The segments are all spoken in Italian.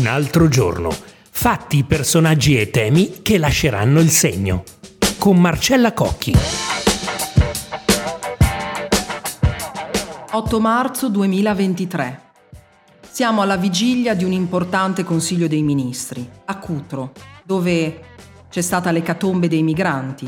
Un altro giorno. Fatti, personaggi e temi che lasceranno il segno. Con Marcella Cocchi. 8 marzo 2023. Siamo alla vigilia di un importante Consiglio dei Ministri, a Cutro, dove c'è stata l'ecatombe dei migranti.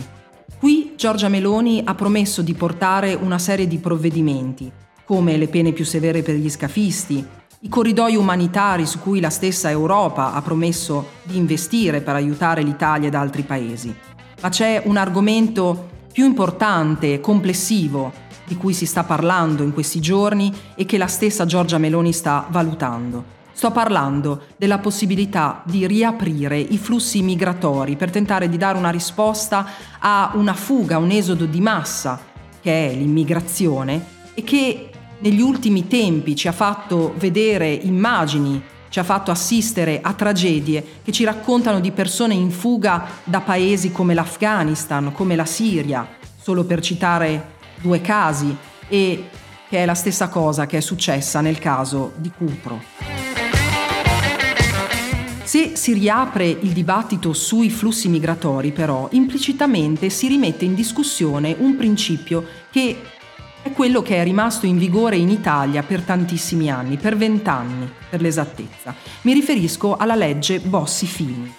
Qui Giorgia Meloni ha promesso di portare una serie di provvedimenti, come le pene più severe per gli scafisti, i corridoi umanitari su cui la stessa Europa ha promesso di investire per aiutare l'Italia ed altri paesi. Ma c'è un argomento più importante e complessivo di cui si sta parlando in questi giorni e che la stessa Giorgia Meloni sta valutando. Sto parlando della possibilità di riaprire i flussi migratori per tentare di dare una risposta a una fuga, un esodo di massa, che è l'immigrazione, e che negli ultimi tempi ci ha fatto vedere immagini, ci ha fatto assistere a tragedie che ci raccontano di persone in fuga da paesi come l'Afghanistan, come la Siria, solo per citare 2 casi, e che è la stessa cosa che è successa nel caso di Cutro. Se si riapre il dibattito sui flussi migratori, però, implicitamente si rimette in discussione un principio che è quello che è rimasto in vigore in Italia per tantissimi anni, per 20 anni per l'esattezza. Mi riferisco alla legge Bossi-Fini.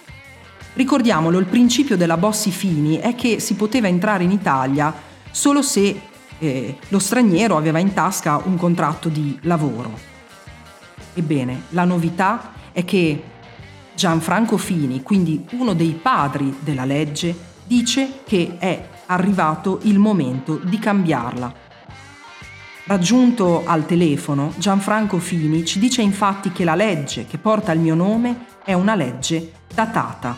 Ricordiamolo, il principio della Bossi-Fini è che si poteva entrare in Italia solo se lo straniero aveva in tasca un contratto di lavoro. Ebbene, la novità è che Gianfranco Fini, quindi uno dei padri della legge, dice che è arrivato il momento di cambiarla. Raggiunto al telefono, Gianfranco Fini ci dice infatti che la legge che porta il mio nome è una legge datata.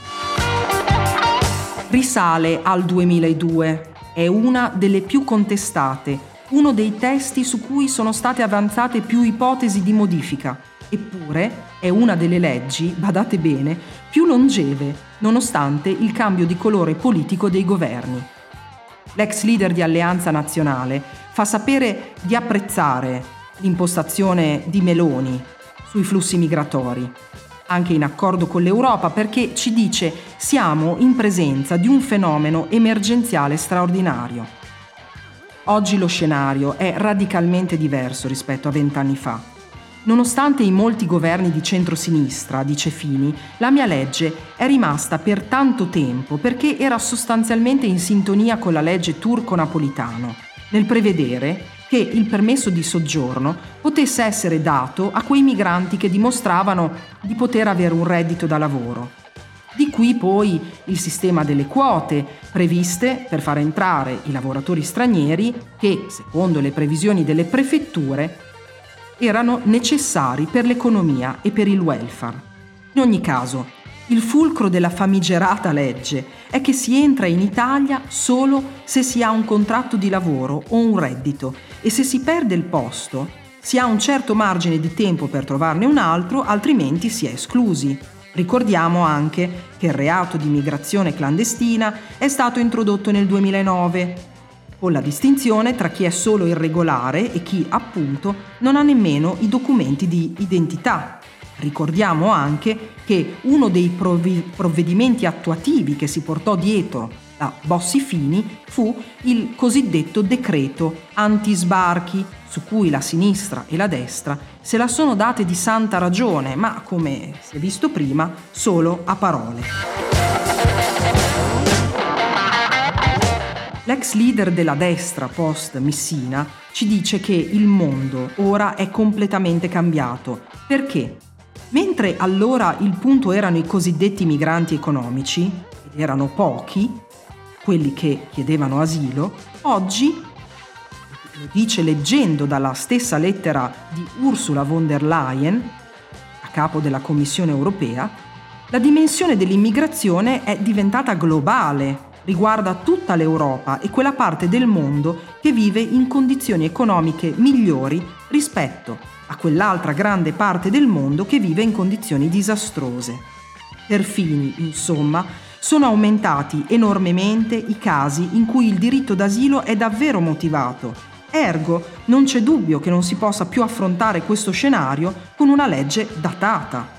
Risale al 2002, è una delle più contestate, uno dei testi su cui sono state avanzate più ipotesi di modifica, eppure è una delle leggi, badate bene, più longeve, nonostante il cambio di colore politico dei governi. L'ex leader di Alleanza Nazionale fa sapere di apprezzare l'impostazione di Meloni sui flussi migratori, anche in accordo con l'Europa, perché ci dice: siamo in presenza di un fenomeno emergenziale straordinario. Oggi lo scenario è radicalmente diverso rispetto a 20 anni fa. Nonostante i molti governi di centrosinistra, dice Fini, la mia legge è rimasta per tanto tempo perché era sostanzialmente in sintonia con la legge Turco-Napolitano, nel prevedere che il permesso di soggiorno potesse essere dato a quei migranti che dimostravano di poter avere un reddito da lavoro. Di qui poi il sistema delle quote previste per far entrare i lavoratori stranieri che, secondo le previsioni delle prefetture, erano necessari per l'economia e per il welfare. In ogni caso, il fulcro della famigerata legge è che si entra in Italia solo se si ha un contratto di lavoro o un reddito, e se si perde il posto si ha un certo margine di tempo per trovarne un altro, altrimenti si è esclusi. Ricordiamo anche che il reato di immigrazione clandestina è stato introdotto nel 2009, con la distinzione tra chi è solo irregolare e chi, appunto, non ha nemmeno i documenti di identità. Ricordiamo anche che uno dei provvedimenti attuativi che si portò dietro da Bossi-Fini fu il cosiddetto decreto antisbarchi, su cui la sinistra e la destra se la sono date di santa ragione, ma, come si è visto prima, solo a parole. L'ex leader della destra post Messina ci dice che il mondo ora è completamente cambiato, perché mentre allora il punto erano i cosiddetti migranti economici, ed erano pochi quelli che chiedevano asilo, oggi, lo dice leggendo dalla stessa lettera di Ursula von der Leyen, a capo della Commissione europea, la dimensione dell'immigrazione è diventata globale, riguarda tutta l'Europa e quella parte del mondo che vive in condizioni economiche migliori rispetto a quell'altra grande parte del mondo che vive in condizioni disastrose. Per Fini, insomma, sono aumentati enormemente i casi in cui il diritto d'asilo è davvero motivato. Ergo, non c'è dubbio che non si possa più affrontare questo scenario con una legge datata.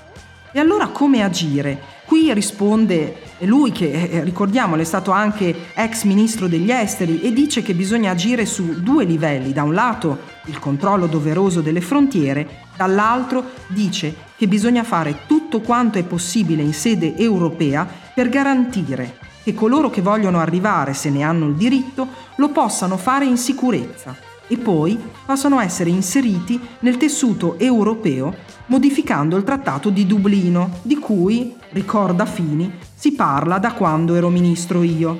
E allora come agire? Qui risponde lui che, ricordiamolo, è stato anche ex ministro degli esteri e dice che bisogna agire su due livelli. Da un lato il controllo doveroso delle frontiere, dall'altro dice che bisogna fare tutto quanto è possibile in sede europea per garantire che coloro che vogliono arrivare, se ne hanno il diritto, lo possano fare in sicurezza e poi possano essere inseriti nel tessuto europeo modificando il trattato di Dublino, di cui, ricorda Fini, si parla da quando ero ministro io.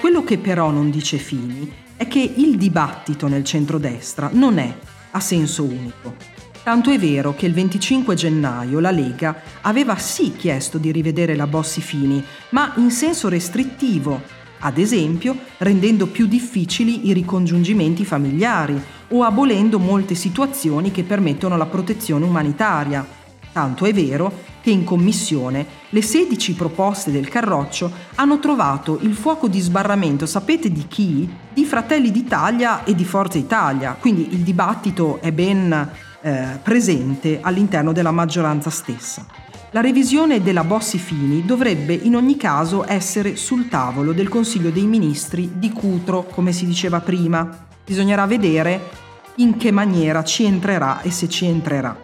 Quello che però non dice Fini è che il dibattito nel centrodestra non è a senso unico. Tanto è vero che il 25 gennaio la Lega aveva sì chiesto di rivedere la Bossi-Fini, ma in senso restrittivo, ad esempio rendendo più difficili i ricongiungimenti familiari o abolendo molte situazioni che permettono la protezione umanitaria. Tanto è vero che in commissione le 16 proposte del Carroccio hanno trovato il fuoco di sbarramento, sapete di chi? Di Fratelli d'Italia e di Forza Italia, quindi il dibattito è ben presente all'interno della maggioranza stessa. La revisione della Bossi-Fini dovrebbe in ogni caso essere sul tavolo del Consiglio dei Ministri di Cutro, come si diceva prima. Bisognerà vedere in che maniera ci entrerà e se ci entrerà.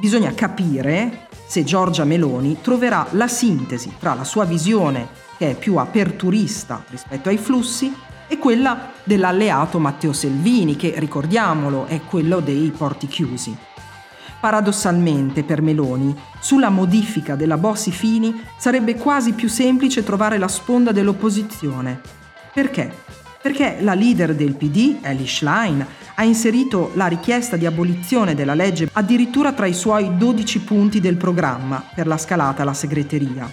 Bisogna capire se Giorgia Meloni troverà la sintesi tra la sua visione, che è più aperturista rispetto ai flussi, e quella dell'alleato Matteo Salvini, che, ricordiamolo, è quello dei porti chiusi. Paradossalmente per Meloni, sulla modifica della Bossi-Fini sarebbe quasi più semplice trovare la sponda dell'opposizione. Perché? Perché la leader del PD, Elly Schlein, ha inserito la richiesta di abolizione della legge addirittura tra i suoi 12 punti del programma per la scalata alla segreteria.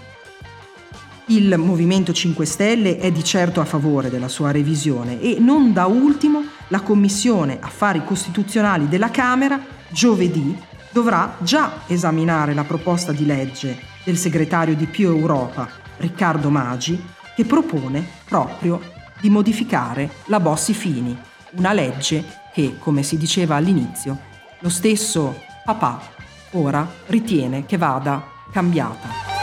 Il Movimento 5 Stelle è di certo a favore della sua revisione e non da ultimo la Commissione Affari Costituzionali della Camera giovedì dovrà già esaminare la proposta di legge del segretario di Più Europa, Riccardo Magi, che propone proprio di modificare la Bossi-Fini, una legge che, come si diceva all'inizio, lo stesso papà ora ritiene che vada cambiata.